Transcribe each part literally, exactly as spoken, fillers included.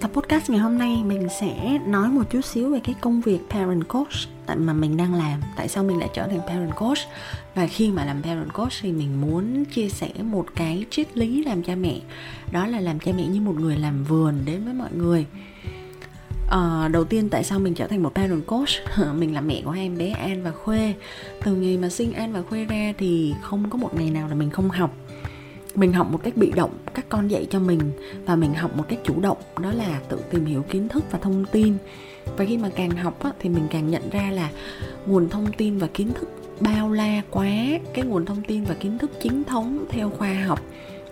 Tập podcast ngày hôm nay mình sẽ nói một chút xíu về cái công việc parent coach tại mà mình đang làm. Tại sao mình lại trở thành parent coach? Và khi mà làm parent coach thì mình muốn chia sẻ một cái triết lý làm cha mẹ. Đó là làm cha mẹ như một người làm vườn đến với mọi người. À, đầu tiên tại sao mình trở thành một parent coach? Mình là mẹ của hai em bé An và Khuê. Từ ngày mà sinh An và Khuê ra thì không có một ngày nào là mình không học. Mình học một cách bị động, các con dạy cho mình, và mình học một cách chủ động, đó là tự tìm hiểu kiến thức và thông tin. Và khi mà càng học á, thì mình càng nhận ra là nguồn thông tin và kiến thức bao la quá. Cái nguồn thông tin và kiến thức chính thống theo khoa học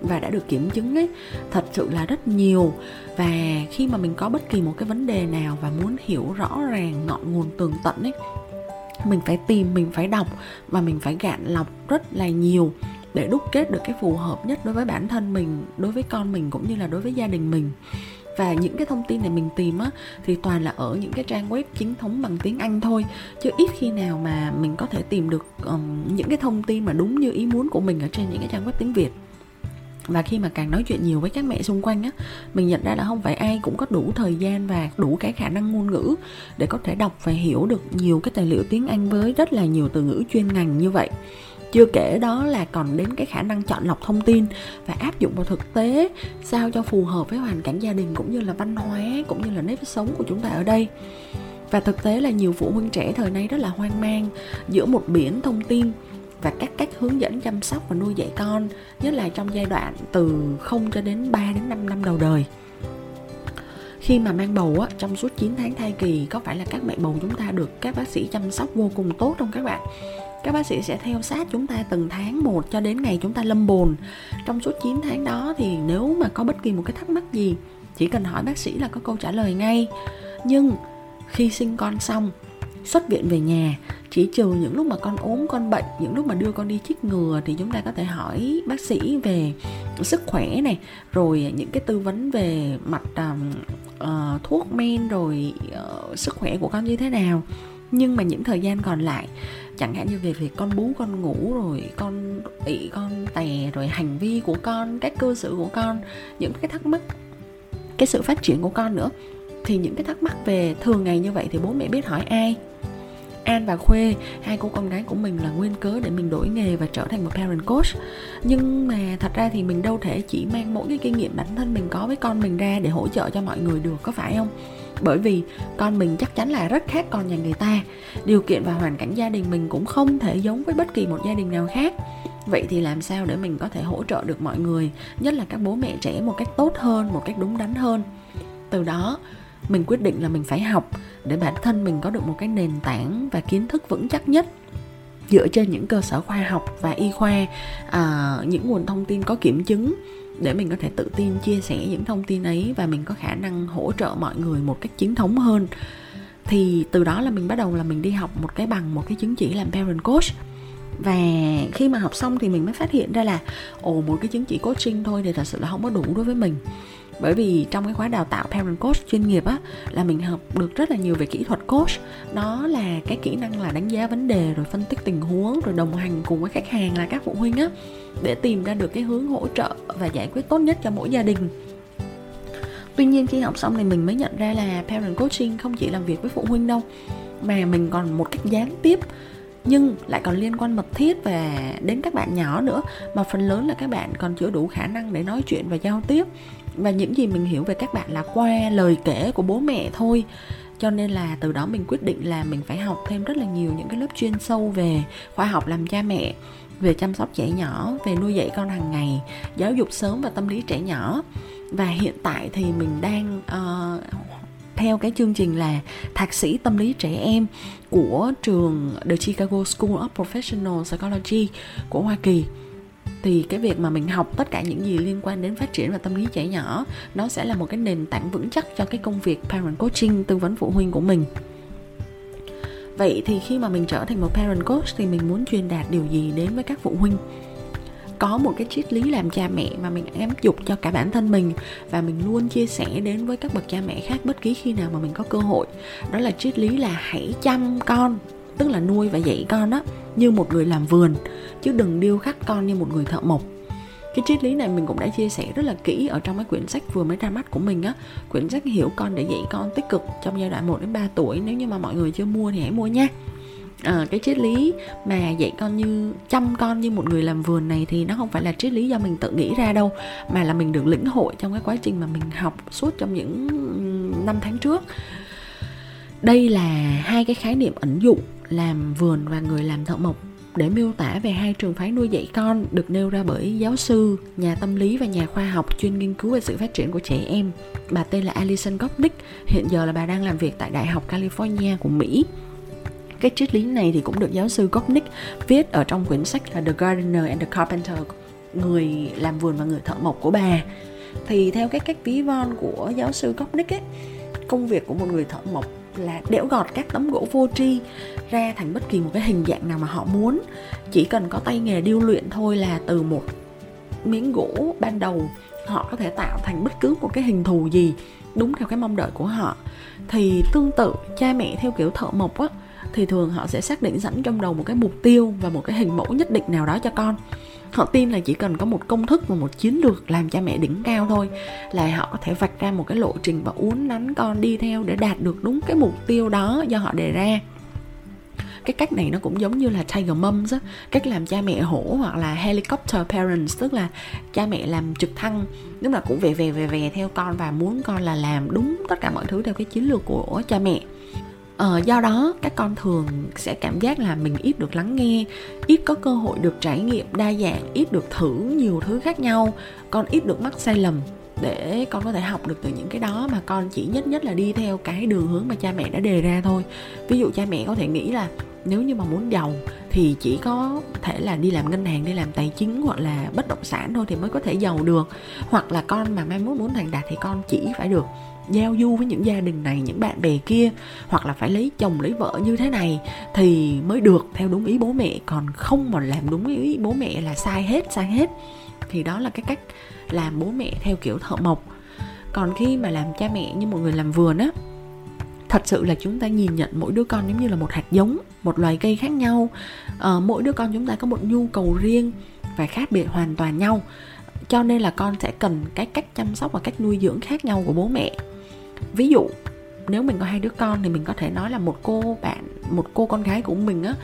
và đã được kiểm chứng ấy, thật sự là rất nhiều. Và khi mà mình có bất kỳ một cái vấn đề nào và muốn hiểu rõ ràng ngọn nguồn tường tận ấy, mình phải tìm, mình phải đọc và mình phải gạn lọc rất là nhiều để đúc kết được cái phù hợp nhất đối với bản thân mình, đối với con mình cũng như là đối với gia đình mình. Và những cái thông tin này mình tìm á, thì toàn là ở những cái trang web chính thống bằng tiếng Anh thôi, chứ ít khi nào mà mình có thể tìm được um, những cái thông tin mà đúng như ý muốn của mình ở trên những cái trang web tiếng Việt. Và khi mà càng nói chuyện nhiều với các mẹ xung quanh á, mình nhận ra là không phải ai cũng có đủ thời gian và đủ cái khả năng ngôn ngữ để có thể đọc và hiểu được nhiều cái tài liệu tiếng Anh với rất là nhiều từ ngữ chuyên ngành như vậy. Chưa kể đó là còn đến cái khả năng chọn lọc thông tin và áp dụng vào thực tế sao cho phù hợp với hoàn cảnh gia đình cũng như là văn hóa, cũng như là nếp sống của chúng ta ở đây. Và thực tế là nhiều phụ huynh trẻ thời nay rất là hoang mang giữa một biển thông tin và các cách hướng dẫn chăm sóc và nuôi dạy con, nhất là trong giai đoạn từ không cho đến ba đến năm năm đầu đời. Khi mà mang bầu á, trong suốt chín tháng thai kỳ, có phải là các mẹ bầu chúng ta được các bác sĩ chăm sóc vô cùng tốt không các bạn? Các bác sĩ sẽ theo sát chúng ta từng tháng một cho đến ngày chúng ta lâm bồn. Trong suốt chín tháng đó thì nếu mà có bất kỳ một cái thắc mắc gì, chỉ cần hỏi bác sĩ là có câu trả lời ngay. Nhưng khi sinh con xong, xuất viện về nhà, chỉ trừ những lúc mà con ốm, con bệnh, những lúc mà đưa con đi chích ngừa thì chúng ta có thể hỏi bác sĩ về sức khỏe này, rồi những cái tư vấn về mặt uh, thuốc men, rồi uh, sức khỏe của con như thế nào. Nhưng mà những thời gian còn lại, chẳng hạn như về việc con bú, con ngủ, rồi con ị, con tè, rồi hành vi của con, cách cư xử của con, những cái thắc mắc, cái sự phát triển của con nữa, thì những cái thắc mắc về thường ngày như vậy thì bố mẹ biết hỏi ai? An và Khuê, hai cô con gái của mình là nguyên cớ để mình đổi nghề và trở thành một parent coach. Nhưng mà thật ra thì mình đâu thể chỉ mang mỗi cái kinh nghiệm bản thân mình có với con mình ra để hỗ trợ cho mọi người được, có phải không? Bởi vì con mình chắc chắn là rất khác con nhà người ta. Điều kiện và hoàn cảnh gia đình mình cũng không thể giống với bất kỳ một gia đình nào khác. Vậy thì làm sao để mình có thể hỗ trợ được mọi người, nhất là các bố mẹ trẻ một cách tốt hơn, một cách đúng đắn hơn. Từ đó mình quyết định là mình phải học để bản thân mình có được một cái nền tảng và kiến thức vững chắc nhất, dựa trên những cơ sở khoa học và y khoa, à, những nguồn thông tin có kiểm chứng, để mình có thể tự tin chia sẻ những thông tin ấy và mình có khả năng hỗ trợ mọi người một cách chính thống hơn. Thì từ đó là mình bắt đầu là mình đi học một cái bằng, một cái chứng chỉ làm parent coach. Và khi mà học xong thì mình mới phát hiện ra là ồ, một cái chứng chỉ coaching thôi thì thật sự là không có đủ đối với mình. Bởi vì trong cái khóa đào tạo parent coach chuyên nghiệp á, là mình học được rất là nhiều về kỹ thuật coach. Đó là cái kỹ năng là đánh giá vấn đề, rồi phân tích tình huống, rồi đồng hành cùng với khách hàng là các phụ huynh á, để tìm ra được cái hướng hỗ trợ và giải quyết tốt nhất cho mỗi gia đình. Tuy nhiên khi học xong thì mình mới nhận ra là parent coaching không chỉ làm việc với phụ huynh đâu, mà mình còn một cách gián tiếp nhưng lại còn liên quan mật thiết và đến các bạn nhỏ nữa, mà phần lớn là các bạn còn chưa đủ khả năng để nói chuyện và giao tiếp. Và những gì mình hiểu về các bạn là qua lời kể của bố mẹ thôi. Cho nên là từ đó mình quyết định là mình phải học thêm rất là nhiều những cái lớp chuyên sâu về khoa học làm cha mẹ, về chăm sóc trẻ nhỏ, về nuôi dạy con hàng ngày, giáo dục sớm và tâm lý trẻ nhỏ. Và hiện tại thì mình đang uh, theo cái chương trình là thạc sĩ tâm lý trẻ em của trường The Chicago School of Professional Psychology của Hoa Kỳ. thì cái việc mà mình học tất cả những gì liên quan đến phát triển và tâm lý trẻ nhỏ nó sẽ là một cái nền tảng vững chắc cho cái công việc parent coaching, tư vấn phụ huynh của mình. Vậy thì khi mà mình trở thành một parent coach thì mình muốn truyền đạt điều gì đến với các phụ huynh? Có một cái triết lý làm cha mẹ mà mình áp dụng cho cả bản thân mình và mình luôn chia sẻ đến với các bậc cha mẹ khác bất kỳ khi nào mà mình có cơ hội. Đó là triết lý là hãy chăm con, tức là nuôi và dạy con đó, như một người làm vườn, chứ đừng điêu khắc con như một người thợ mộc. Cái triết lý này mình cũng đã chia sẻ rất là kỹ ở trong cái quyển sách vừa mới ra mắt của mình á, quyển sách Hiểu Con Để Dạy Con Tích Cực trong giai đoạn một đến ba tuổi. Nếu như mà mọi người chưa mua thì hãy mua nha. À, cái triết lý mà dạy con như chăm con như một người làm vườn này thì nó không phải là triết lý do mình tự nghĩ ra đâu, mà là mình được lĩnh hội trong cái quá trình mà mình học suốt trong những năm tháng trước. Đây là hai cái khái niệm ẩn dụ làm vườn và người làm thợ mộc để miêu tả về hai trường phái nuôi dạy con, được nêu ra bởi giáo sư, nhà tâm lý và nhà khoa học chuyên nghiên cứu về sự phát triển của trẻ em. Bà tên là Allison Gopnik, hiện giờ là bà đang làm việc tại Đại học California của Mỹ. Cái triết lý này thì cũng được giáo sư Gopnik viết ở trong quyển sách The Gardener and The Carpenter, người làm vườn và người thợ mộc của bà. Thì theo cái cách ví von của giáo sư Gopnik ấy, công việc của một người thợ mộc là đẽo gọt các tấm gỗ vô tri ra thành bất kỳ một cái hình dạng nào mà họ muốn. Chỉ cần có tay nghề điêu luyện thôi là từ một miếng gỗ ban đầu họ có thể tạo thành bất cứ một cái hình thù gì đúng theo cái mong đợi của họ. Thì tương tự cha mẹ theo kiểu thợ mộc á, thì thường họ sẽ xác định sẵn trong đầu một cái mục tiêu và một cái hình mẫu nhất định nào đó cho con. Họ tin là chỉ cần có một công thức và một chiến lược làm cha mẹ đỉnh cao thôi là họ có thể vạch ra một cái lộ trình và uốn nắn con đi theo để đạt được đúng cái mục tiêu đó do họ đề ra. Cái cách này nó cũng giống như là Tiger Mums á, cách làm cha mẹ hổ, hoặc là Helicopter Parents, tức là cha mẹ làm trực thăng, tức là cũng về về về về theo con và muốn con là làm đúng tất cả mọi thứ theo cái chiến lược của cha mẹ. Ờ, do đó các con thường sẽ cảm giác là mình ít được lắng nghe, ít có cơ hội được trải nghiệm đa dạng, ít được thử nhiều thứ khác nhau, con ít được mắc sai lầm để con có thể học được từ những cái đó, mà con chỉ nhất nhất là đi theo cái đường hướng mà cha mẹ đã đề ra thôi. Ví dụ cha mẹ có thể nghĩ là nếu như mà muốn giàu thì chỉ có thể là đi làm ngân hàng, đi làm tài chính hoặc là bất động sản thôi thì mới có thể giàu được, hoặc là con mà mai mốt muốn thành đạt thì con chỉ phải được giao du với những gia đình này, những bạn bè kia, hoặc là phải lấy chồng lấy vợ như thế này thì mới được theo đúng ý bố mẹ, còn không mà làm đúng ý bố mẹ là sai hết sai hết. Thì đó là cái cách làm bố mẹ theo kiểu thợ mộc. Còn khi mà làm cha mẹ như một người làm vườn á, thật sự là chúng ta nhìn nhận mỗi đứa con giống như là một hạt giống, một loài cây khác nhau. À, mỗi đứa con chúng ta có một nhu cầu riêng và khác biệt hoàn toàn nhau, cho nên là con sẽ cần cái cách chăm sóc và cách nuôi dưỡng khác nhau của bố mẹ. Ví dụ nếu mình có hai đứa con thì mình có thể nói là một cô bạn, một cô con gái của mình á,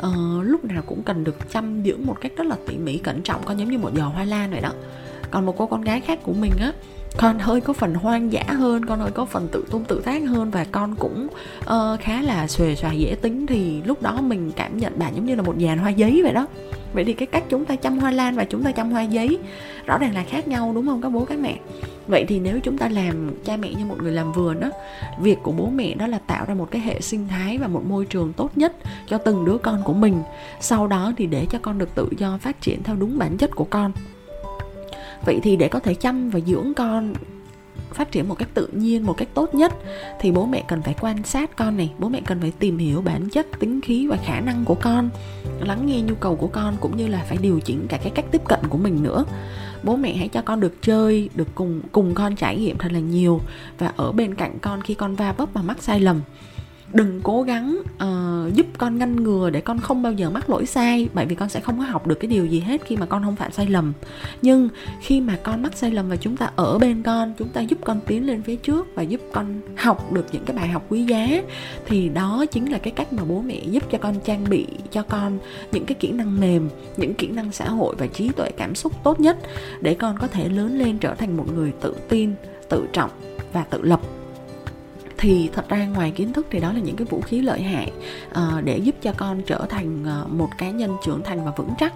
uh, lúc nào cũng cần được chăm dưỡng một cách rất là tỉ mỉ cẩn trọng, con giống như một giò hoa lan vậy đó. Còn một cô con gái khác của mình á, con hơi có phần hoang dã hơn, con hơi có phần tự tung tự tác hơn, và con cũng uh, khá là xuề xòa dễ tính, thì lúc đó mình cảm nhận bạn giống như là một dàn hoa giấy vậy đó. Vậy thì cái cách chúng ta chăm hoa lan và chúng ta chăm hoa giấy rõ ràng là khác nhau, đúng không các bố các mẹ? Vậy thì nếu chúng ta làm cha mẹ như một người làm vườn đó, việc của bố mẹ đó là tạo ra một cái hệ sinh thái và một môi trường tốt nhất cho từng đứa con của mình, sau đó thì để cho con được tự do phát triển theo đúng bản chất của con. Vậy thì để có thể chăm và dưỡng con phát triển một cách tự nhiên, một cách tốt nhất, thì bố mẹ cần phải quan sát con này, bố mẹ cần phải tìm hiểu bản chất, tính khí và khả năng của con, lắng nghe nhu cầu của con, cũng như là phải điều chỉnh cả cái cách tiếp cận của mình nữa. Bố mẹ hãy cho con được chơi, được cùng cùng con trải nghiệm thật là nhiều, và ở bên cạnh con khi con va vấp và mắc sai lầm. Đừng cố gắng uh, giúp con ngăn ngừa để con không bao giờ mắc lỗi sai, bởi vì con sẽ không có học được cái điều gì hết khi mà con không phạm sai lầm. Nhưng khi mà con mắc sai lầm và chúng ta ở bên con, chúng ta giúp con tiến lên phía trước và giúp con học được những cái bài học quý giá, thì đó chính là cái cách mà bố mẹ giúp cho con trang bị cho con những cái kỹ năng mềm, những kỹ năng xã hội và trí tuệ cảm xúc tốt nhất để con có thể lớn lên trở thành một người tự tin, tự trọng và tự lập. Thì thật ra ngoài kiến thức thì đó là những cái vũ khí lợi hại uh, để giúp cho con trở thành uh, một cá nhân trưởng thành và vững chắc.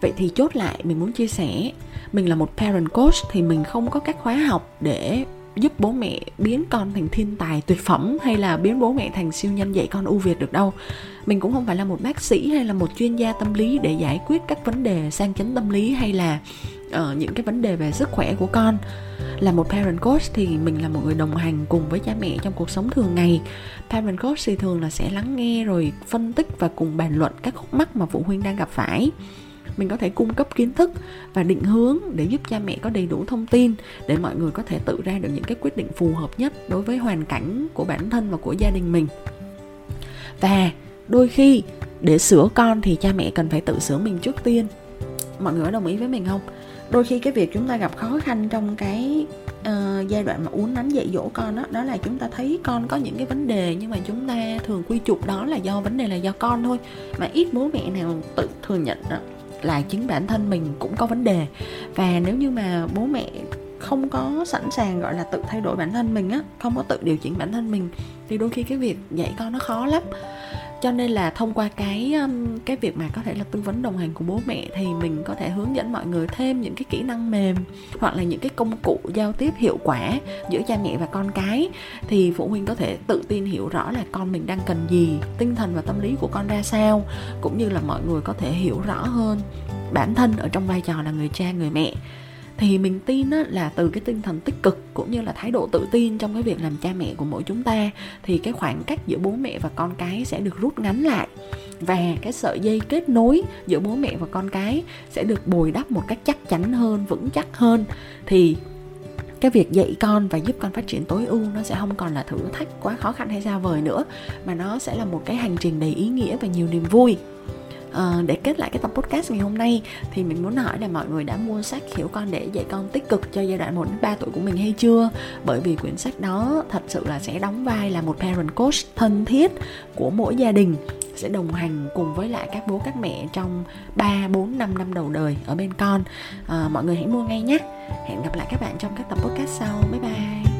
Vậy thì chốt lại, mình muốn chia sẻ, mình là một parent coach thì mình không có các khóa học để giúp bố mẹ biến con thành thiên tài tuyệt phẩm hay là biến bố mẹ thành siêu nhân dạy con ưu việt được đâu. Mình cũng không phải là một bác sĩ hay là một chuyên gia tâm lý để giải quyết các vấn đề sang chấn tâm lý hay là uh, những cái vấn đề về sức khỏe của con. Là một parent coach thì mình là một người đồng hành cùng với cha mẹ trong cuộc sống thường ngày. Parent coach thì thường là sẽ lắng nghe rồi phân tích và cùng bàn luận các khúc mắc mà phụ huynh đang gặp phải. Mình có thể cung cấp kiến thức và định hướng để giúp cha mẹ có đầy đủ thông tin để mọi người có thể tự ra được những cái quyết định phù hợp nhất đối với hoàn cảnh của bản thân và của gia đình mình. Và đôi khi để sửa con thì cha mẹ cần phải tự sửa mình trước tiên. Mọi người có đồng ý với mình không? Đôi khi cái việc chúng ta gặp khó khăn trong cái uh, giai đoạn mà uốn nắn dạy dỗ con đó, đó là chúng ta thấy con có những cái vấn đề nhưng mà chúng ta thường quy chụp đó là do vấn đề là do con thôi, mà ít bố mẹ nào tự thừa nhận đó là chính bản thân mình cũng có vấn đề. Và nếu như mà bố mẹ không có sẵn sàng gọi là tự thay đổi bản thân mình á, không có tự điều chỉnh bản thân mình thì đôi khi cái việc dạy con nó khó lắm. Cho nên là thông qua cái cái việc mà có thể là tư vấn đồng hành của bố mẹ thì mình có thể hướng dẫn mọi người thêm những cái kỹ năng mềm hoặc là những cái công cụ giao tiếp hiệu quả giữa cha mẹ và con cái, thì phụ huynh có thể tự tin hiểu rõ là con mình đang cần gì, tinh thần và tâm lý của con ra sao, cũng như là mọi người có thể hiểu rõ hơn bản thân ở trong vai trò là người cha, người mẹ. Thì mình tin là từ cái tinh thần tích cực cũng như là thái độ tự tin trong cái việc làm cha mẹ của mỗi chúng ta thì cái khoảng cách giữa bố mẹ và con cái sẽ được rút ngắn lại, và cái sợi dây kết nối giữa bố mẹ và con cái sẽ được bồi đắp một cách chắc chắn hơn, vững chắc hơn. Thì cái việc dạy con và giúp con phát triển tối ưu nó sẽ không còn là thử thách quá khó khăn hay xa vời nữa, mà nó sẽ là một cái hành trình đầy ý nghĩa và nhiều niềm vui. À, để kết lại cái tập podcast ngày hôm nay thì mình muốn hỏi là mọi người đã mua sách Hiểu Con Để Dạy Con Tích Cực cho giai đoạn một đến ba tuổi của mình hay chưa? Bởi vì quyển sách đó thật sự là sẽ đóng vai là một parent coach thân thiết của mỗi gia đình, sẽ đồng hành cùng với lại các bố các mẹ trong ba, bốn, năm năm đầu đời ở bên con. À, mọi người hãy mua ngay nhé. Hẹn gặp lại các bạn trong các tập podcast sau. Bye bye.